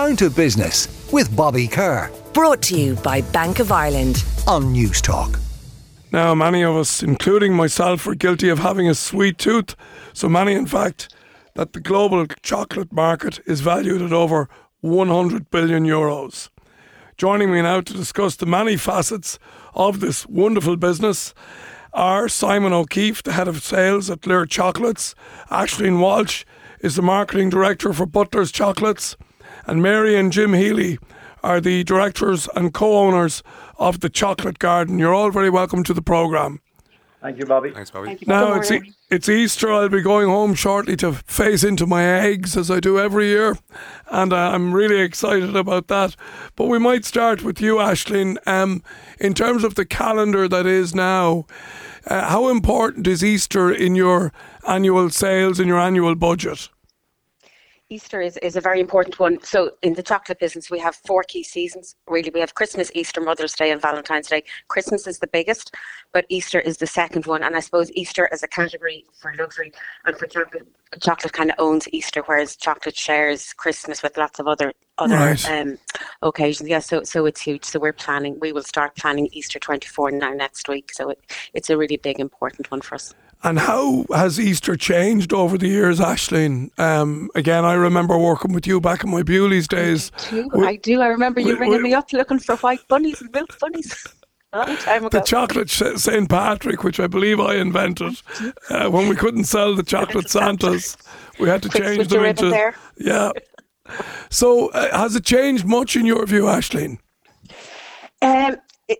Down to Business with Bobby Kerr. Brought to you by Bank of Ireland on News Talk. Now, many of us, including myself, are guilty of having a sweet tooth. So many, in fact, that the global chocolate market is valued at over 100 billion euros. Joining me now to discuss the many facets of this wonderful business are Simon O'Keeffe, the head of sales at Lir Chocolates, Aisling Walsh is the marketing director for Butler's Chocolates, and Mary and Jim Healy are the directors and co-owners of the Chocolate Garden. You're all very welcome to the programme. Thank you, Bobby. Thanks, Bobby. Thank you. Now, it's Easter. I'll be going home shortly to phase into my eggs, as I do every year, and I'm really excited about that. But we might start with you, Aisling. In terms of the calendar that is now, how important is Easter in your annual sales, in your annual budget? Easter is a very important one. So in the chocolate business, we have four key seasons. Really, we have Christmas, Easter, Mother's Day and Valentine's Day. Christmas is the biggest, but Easter is the second one. And I suppose Easter as a category for luxury and for chocolate kind of owns Easter, whereas chocolate shares Christmas with lots of other right. Occasions. Yeah, so it's huge. So we will start planning Easter 24 now next week. So it's a really big, important one for us. And how has Easter changed over the years, Aisling? Again, I remember working with you back in my Beulies days. I do. I remember you ringing me up looking for white bunnies and milk bunnies. Long time ago. The chocolate St. Patrick, which I believe I invented, when we couldn't sell the chocolate Santas, we had to change them into... There. Yeah. So has it changed much in your view, Aisling?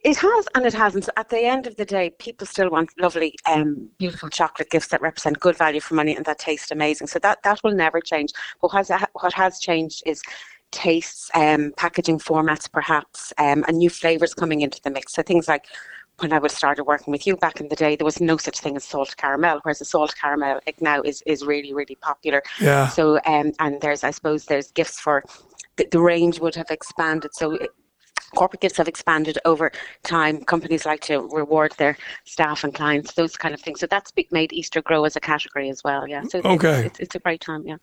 It has and it hasn't. At the end of the day, people still want lovely, beautiful chocolate gifts that represent good value for money and that taste amazing. So that will never change. But what has changed is tastes, packaging formats perhaps, and new flavours coming into the mix. So things like when I would started working with you back in the day, there was no such thing as salt caramel, whereas the salt caramel now is really, really popular. Yeah. So and there's gifts for the range would have expanded. So corporate gifts have expanded over time. Companies like to reward their staff and clients, those kind of things. So that's made Easter grow as a category as well, yeah. So okay. It's a great time, yeah.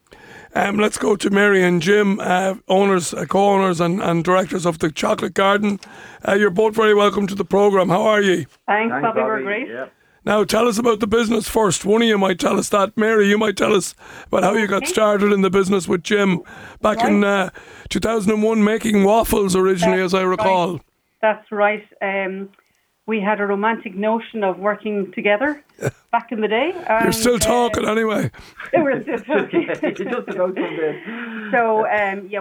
Let's go to Mary and Jim, owners, co-owners and directors of the Chocolate Garden. You're both very welcome to the programme. How are you? Thanks Bobby. We're great. Yeah. Now, tell us about the business first. One of you might tell us that. Mary, you might tell us about how you got started in the business with Jim back in 2001, making waffles originally, as I recall. Right. That's right. We had a romantic notion of working together back in the day. And, you're still talking anyway. We're still talking. So,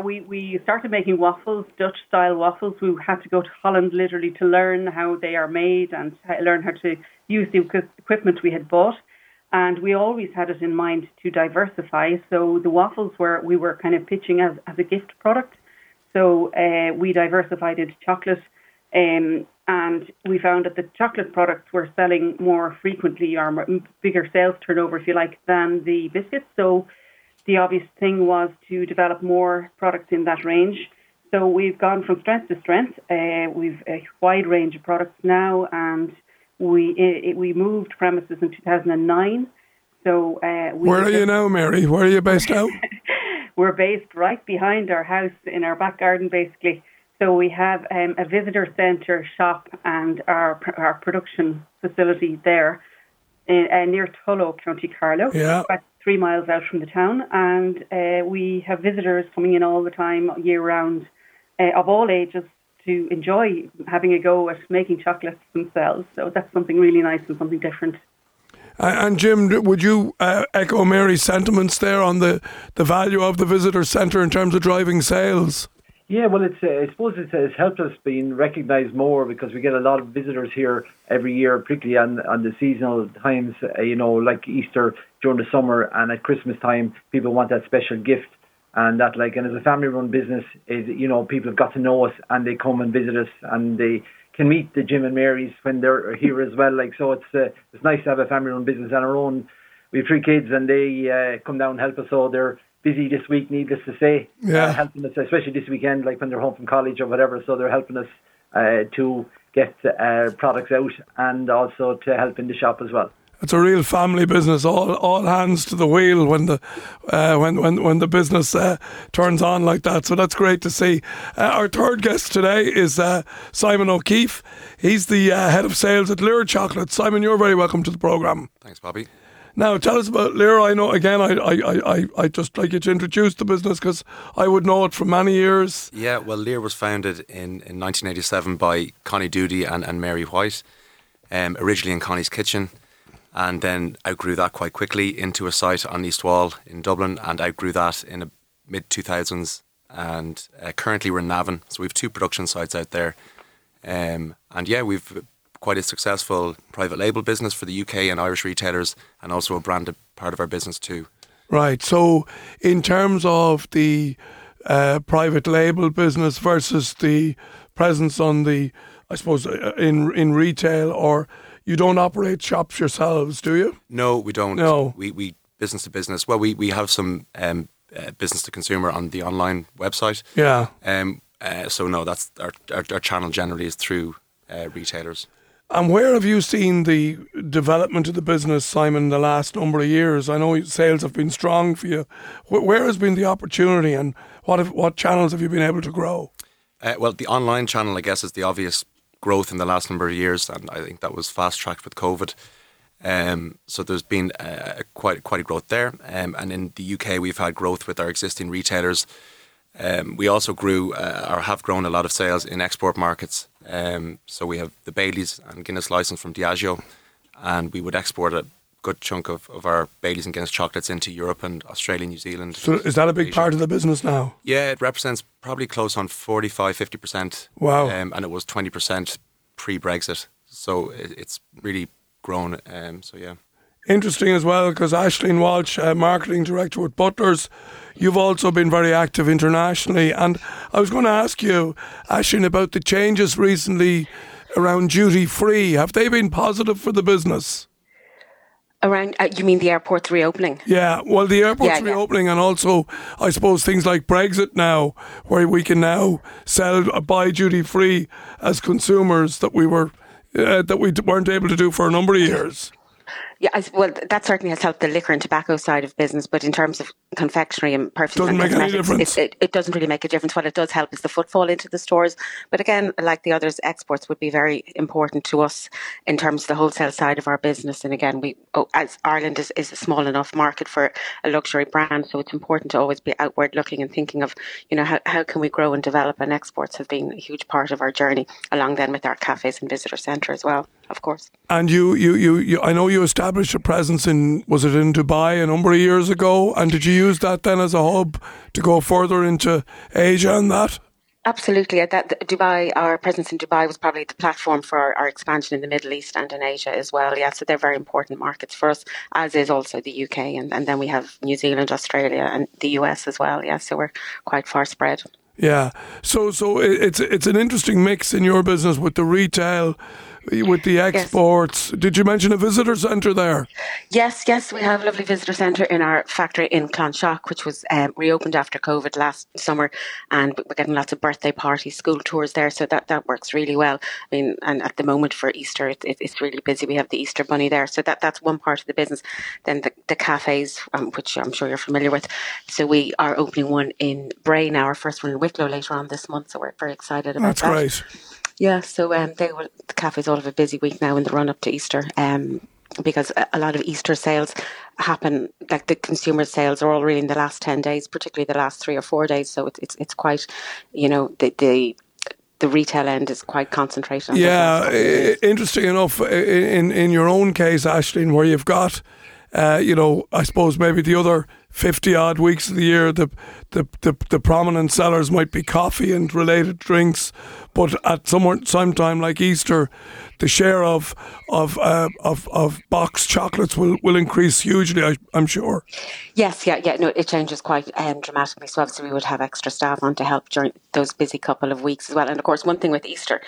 we started making waffles, Dutch-style waffles. We had to go to Holland literally to learn how they are made and learn how to use the equipment we had bought. And we always had it in mind to diversify. So the waffles we were kind of pitching as a gift product. So we diversified into chocolate. And we found that the chocolate products were selling more frequently or bigger sales turnover, if you like, than the biscuits. So the obvious thing was to develop more products in that range. So we've gone from strength to strength. We've a wide range of products now, and we moved premises in 2009. So where are you now, Mary? Where are you based now? We're based right behind our house in our back garden, basically. So we have a visitor centre shop and our production facility there near Tullow, County Carlow, about 3 miles out from the town. And we have visitors coming in all the time, year-round, of all ages, to enjoy having a go at making chocolates themselves. So that's something really nice and something different. And Jim, would you echo Mary's sentiments there on the value of the visitor centre in terms of driving sales? Yeah, well, it's helped us being recognised more because we get a lot of visitors here every year, particularly on the seasonal times, like Easter during the summer and at Christmas time, people want that special gift and that and as a family-run business, people have got to know us and they come and visit us and they can meet the Jim and Marys when they're here as well. So it's nice to have a family-run business on our own. We have three kids and they come down and help us all there. Busy this week, needless to say, helping us, especially this weekend, when they're home from college or whatever. So they're helping us to get products out and also to help in the shop as well. it's a real family business. All hands to the wheel when the business turns on like that. So that's great to see. Our third guest today is Simon O'Keeffe. He's the head of sales at Lir Chocolates. Simon, you're very welcome to the programme. Thanks, Bobby. Now, tell us about Lir. I know, again, I just like you to introduce the business because I would know it for many years. Yeah, well, Lir was founded in 1987 by Connie Doody and Mary White, originally in Connie's kitchen, and then outgrew that quite quickly into a site on East Wall in Dublin, and outgrew that in the mid-2000s, and currently we're in Navin. So we have two production sites out there. And yeah, we've quite a successful private label business for the UK and Irish retailers, and also a branded part of our business too. Right, so in terms of the private label business versus the presence on the, I suppose, in retail, or you don't operate shops yourselves, do you? No, we don't. No. We business to business. Well, we have some business to consumer on the online website. Yeah. So no, that's our channel generally is through retailers. And where have you seen the development of the business, Simon, the last number of years? I know sales have been strong for you. Where has been the opportunity, and what channels have you been able to grow? Well, the online channel, I guess, is the obvious growth in the last number of years, and I think that was fast-tracked with COVID. So there's been quite a growth there. And in the UK, we've had growth with our existing retailers. We also grew or have grown a lot of sales in export markets. So we have the Baileys and Guinness license from Diageo, and we would export a good chunk of our Baileys and Guinness chocolates into Europe and Australia, New Zealand. So is that a big part of the business now? Yeah, it represents probably close on 45-50%. Wow. And it was 20% pre-Brexit. So it's really grown. So yeah. Interesting as well, because Aisling Walsh, Marketing Director with Butler's, you've also been very active internationally. And I was going to ask you, Aisling, about the changes recently around duty-free. Have they been positive for the business? Around, you mean the airport's reopening? Yeah, well, the airport's reopening, and also, I suppose, things like Brexit now, where we can now buy duty-free as consumers that we weren't able to do for a number of years. Yeah, well, that certainly has helped the liquor and tobacco side of business, but in terms of confectionery and perfumes and cosmetics, it doesn't really make a difference. What it does help is the footfall into the stores. But again, like the others, exports would be very important to us in terms of the wholesale side of our business. And again, as Ireland is a small enough market for a luxury brand, so it's important to always be outward looking and thinking of, you know, how can we grow and develop, and exports have been a huge part of our journey, along then with our cafes and visitor centre as well, of course. And you I know you established a presence in Dubai a number of years ago, and did you use that then as a hub to go further into Asia and that? Absolutely. Our presence in Dubai was probably the platform for our expansion in the Middle East and in Asia as well. Yeah, so they're very important markets for us, as is also the UK. And then we have New Zealand, Australia and the US as well. Yeah, so we're quite far spread. Yeah. So it's an interesting mix in your business with the retail, with the exports. Yes. Did you mention a visitor centre there? Yes, we have a lovely visitor centre in our factory in Clonshock, which was reopened after COVID last summer, and we're getting lots of birthday parties, school tours there, so that works really well. I mean, and at the moment for Easter, it's really busy. We have the Easter Bunny there, so that's one part of the business. Then the cafes, which I'm sure you're familiar with. So we are opening one in Bray now, our first one in Wicklow later on this month, so we're very excited about that. That's great. Yeah, so the cafes all have a busy week now in the run-up to Easter, because a lot of Easter sales happen, like the consumer sales are all really in the last 10 days, particularly the last 3 or 4 days, so it's quite, you know, the retail end is quite concentrated on. Yeah, interesting enough, in your own case, Aisling, where you've got, you know, I suppose maybe the other 50-odd weeks of the year, the prominent sellers might be coffee and related drinks, but at sometime like Easter, the share of boxed chocolates will increase hugely, I'm sure. Yes, yeah, no, it changes quite dramatically. So obviously we would have extra staff on to help during those busy couple of weeks as well. And of course, one thing with Easter,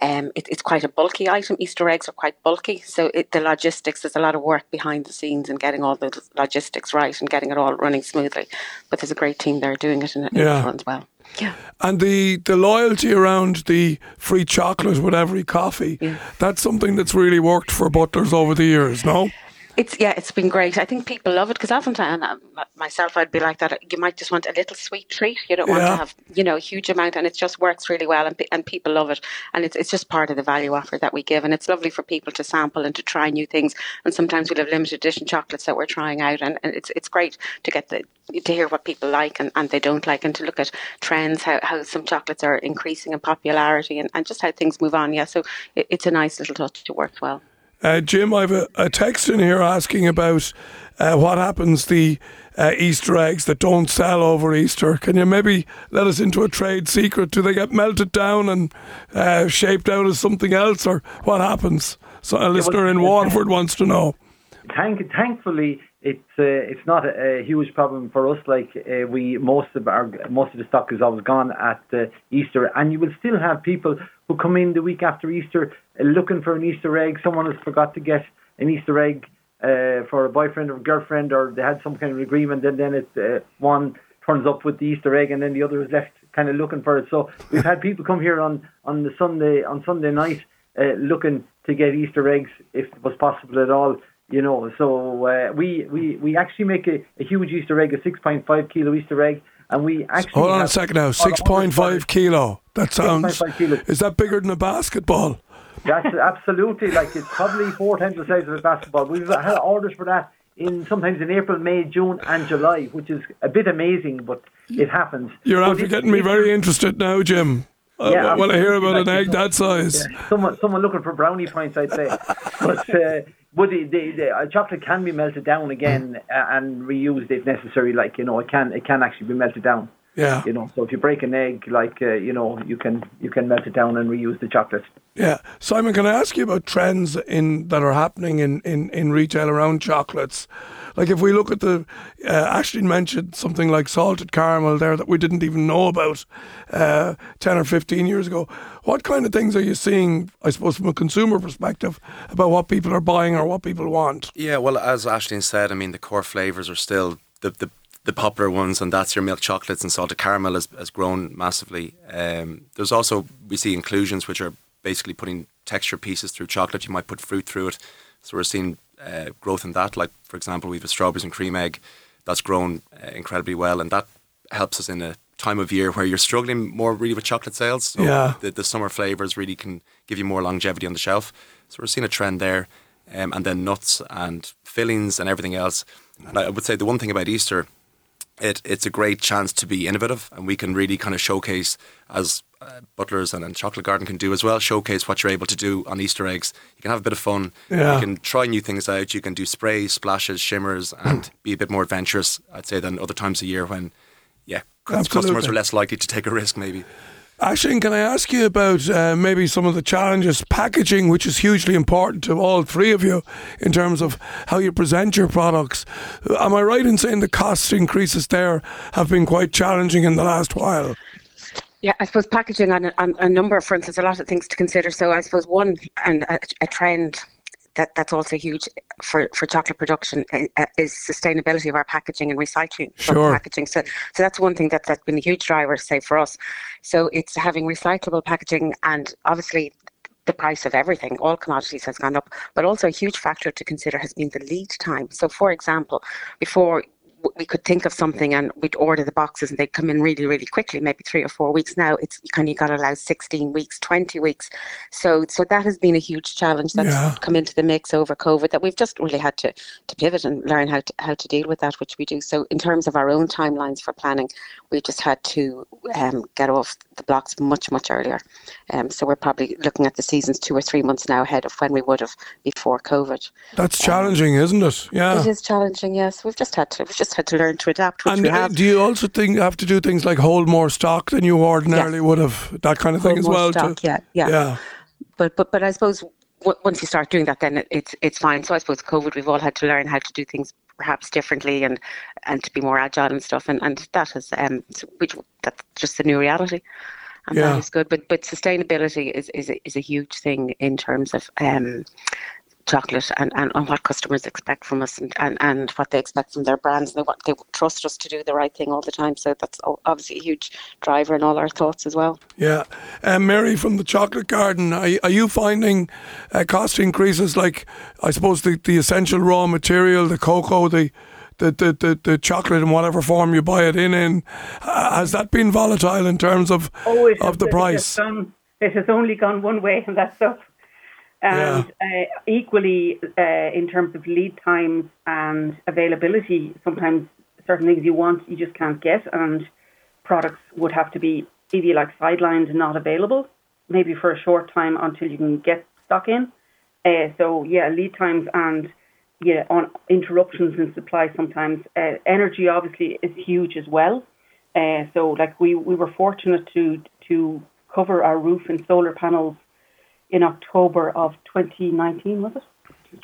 it's quite a bulky item. Easter eggs are quite bulky, so the logistics, there's a lot of work behind the scenes and getting all the logistics right and getting it all running smoothly. But there's a great team there doing it, and it runs well. Yeah. And the loyalty around the free chocolate with every coffee, that's something that's really worked for Butler's over the years, no? It's been great. I think people love it because oftentimes, and myself, I'd be like that. You might just want a little sweet treat. You don't want to have, a huge amount, and it just works really well, and people love it. And it's just part of the value offer that we give, and it's lovely for people to sample and to try new things. And sometimes we'll have limited edition chocolates that we're trying out, and it's great to get to hear what people like and they don't like, and to look at trends, how some chocolates are increasing in popularity, and just how things move on. Yeah, so it's a nice little touch that works well. Jim, I have a text in here asking about what happens the Easter eggs that don't sell over Easter. Can you maybe let us into a trade secret? Do they get melted down and shaped out as something else, or what happens? So a listener in Waterford wants to know. Thankfully, it's not a huge problem for us. Like most of the stock is always gone at Easter, and you will still have people who come in the week after Easter looking for an Easter egg. Someone has forgot to get an Easter egg for a boyfriend or girlfriend, or they had some kind of agreement, and then one turns up with the Easter egg, and then the other is left kind of looking for it. So we've had people come here on Sunday night looking to get Easter eggs if it was possible at all. So we actually make a huge Easter egg, a 6.5 kilo Easter egg, and we actually... Hold on a second now, 6.5 kilo. That sounds... 6.5 kilos. Is that bigger than a basketball? That's absolutely, it's probably 4 times the size of a basketball. We've had orders for that sometimes in April, May, June and July, which is a bit amazing, but it happens. You're after getting me very interested now, Jim. I want to hear about an egg that size. Yeah. Someone looking for brownie points, I'd say. But the chocolate can be melted down again and reused if necessary. It can actually be melted down. Yeah. So if you break an egg, you can melt it down and reuse the chocolate. Yeah. Simon, can I ask you about trends that are happening in retail around chocolates? Like if we look at Aisling mentioned something like salted caramel there that we didn't even know about 10 or 15 years ago. What kind of things are you seeing, I suppose, from a consumer perspective about what people are buying or what people want? Yeah, well, as Aisling said, the core flavours are still the popular ones, and that's your milk chocolates, and salted caramel has grown massively. There's also, we see inclusions, which are basically putting texture pieces through chocolate. You might put fruit through it. So we're seeing growth in that. Like, for example, we have a strawberries and cream egg that's grown incredibly well, and that helps us in a time of year where you're struggling more really with chocolate sales. So the summer flavours really can give you more longevity on the shelf. So we're seeing a trend there. And then nuts and fillings and everything else. And I would say the one thing about Easter, It's a great chance to be innovative, and we can really kind of showcase, as Butler's and Chocolate Garden can do as well, showcase what you're able to do on Easter eggs. You can have a bit of fun. Yeah. You can try new things out. You can do sprays, splashes, shimmers, and be a bit more adventurous, I'd say, than other times of year when, customers are less likely to take a risk maybe. Aisling, can I ask you about maybe some of the challenges? Packaging, which is hugely important to all three of you in terms of how you present your products. Am I right in saying the cost increases there have been quite challenging in the last while? Yeah, I suppose packaging on a number of fronts, there's a lot of things to consider. So I suppose one, and a trend that's also huge for chocolate production is sustainability of our packaging and recycling. Sure. Packaging. So that's one thing that's been a huge driver, say, for us. So it's having recyclable packaging, and obviously the price of everything, all commodities, has gone up, but also a huge factor to consider has been the lead time. So for example, before we could think of something and we'd order the boxes and they'd come in really, really quickly, maybe 3 or 4 weeks. Now it's you got to allow 16 weeks, 20 weeks. So that has been a huge challenge that's come into the mix over COVID, that we've just really had to pivot and learn how to deal with that, which we do. So in terms of our own timelines for planning, we just had to get off the blocks much, much earlier. So we're probably looking at the seasons 2 or 3 months now ahead of when we would have before COVID. That's challenging, isn't it? Yeah. It is challenging, yes. We've just had to learn to adapt, which we have. And do you also have to do things like hold more stock than you ordinarily would have? That kind of thing as well? Stock, yeah. But I suppose once you start doing that, then it's fine. So I suppose COVID, we've all had to learn how to do things perhaps differently and to be more agile and stuff. And that has, that's just the new reality. And that is good. But sustainability is a huge thing in terms of chocolate and what customers expect from us and what they expect from their brands. They trust us to do the right thing all the time. So that's obviously a huge driver in all our thoughts as well. Yeah. Mary, from the Chocolate Garden, are you finding cost increases like, I suppose, the essential raw material, the cocoa, the chocolate in whatever form you buy it in, has that been volatile in terms of the price? It has only gone one way and that's up. And equally, in terms of lead times and availability, sometimes certain things you want, you just can't get. And products would have to be maybe like sidelined and not available, maybe for a short time until you can get stock in. Lead times and on interruptions in supply sometimes. Energy, obviously, is huge as well. We were fortunate to cover our roof in solar panels in October of 2019, was it?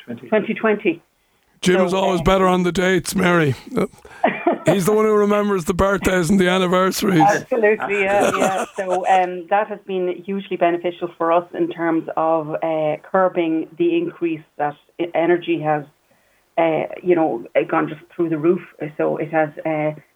2020. Jim is always better on the dates, Mary. He's the one who remembers the birthdays and the anniversaries. Absolutely, yeah. So that has been hugely beneficial for us in terms of curbing the increase that energy has, gone just through the roof. So it has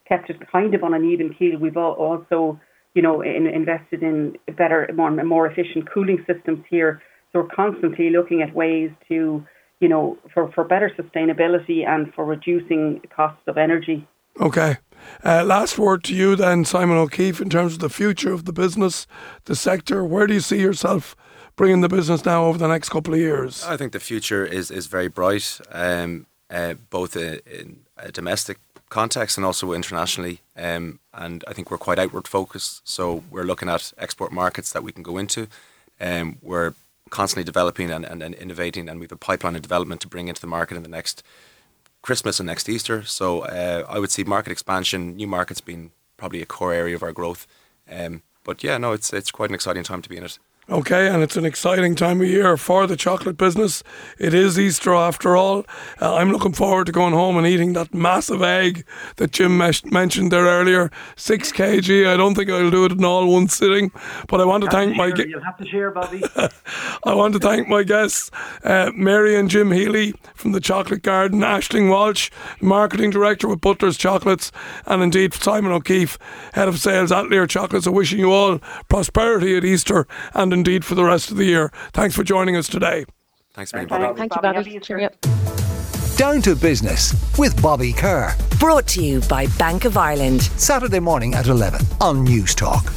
kept it kind of on an even keel. We've also invested in better, more efficient cooling systems here. So we're constantly looking at ways to, for better sustainability and for reducing costs of energy. Okay. Last word to you then, Simon O'Keeffe, in terms of the future of the business, the sector. Where do you see yourself bringing the business now over the next couple of years? I think the future is very bright, both in a domestic context and also internationally, and I think we're quite outward focused, so we're looking at export markets that we can go into. We're constantly developing and innovating, and we have a pipeline of development to bring into the market in the next Christmas and next Easter. So I would see market expansion, new markets being probably a core area of our growth, it's quite an exciting time to be in it. Okay, and it's an exciting time of year for the chocolate business. It is Easter after all. I'm looking forward to going home and eating that massive egg that Jim mentioned there earlier. 6 kg. I don't think I'll do it in all one sitting, but I want to thank my guests. You'll have to share, Bobby. I want to thank my guests, Mary and Jim Healy from the Chocolate Garden, Aisling Walsh, Marketing Director with Butler's Chocolates, and indeed Simon O'Keeffe, Head of Sales at Lir Chocolates. I'm wishing you all prosperity at Easter and indeed for the rest of the year. Thanks for joining us today. Thanks, Bobby. Thank you, Bobby. Cheerio. Down to business with Bobby Kerr. Brought to you by Bank of Ireland. Saturday morning at 11 on News Talk.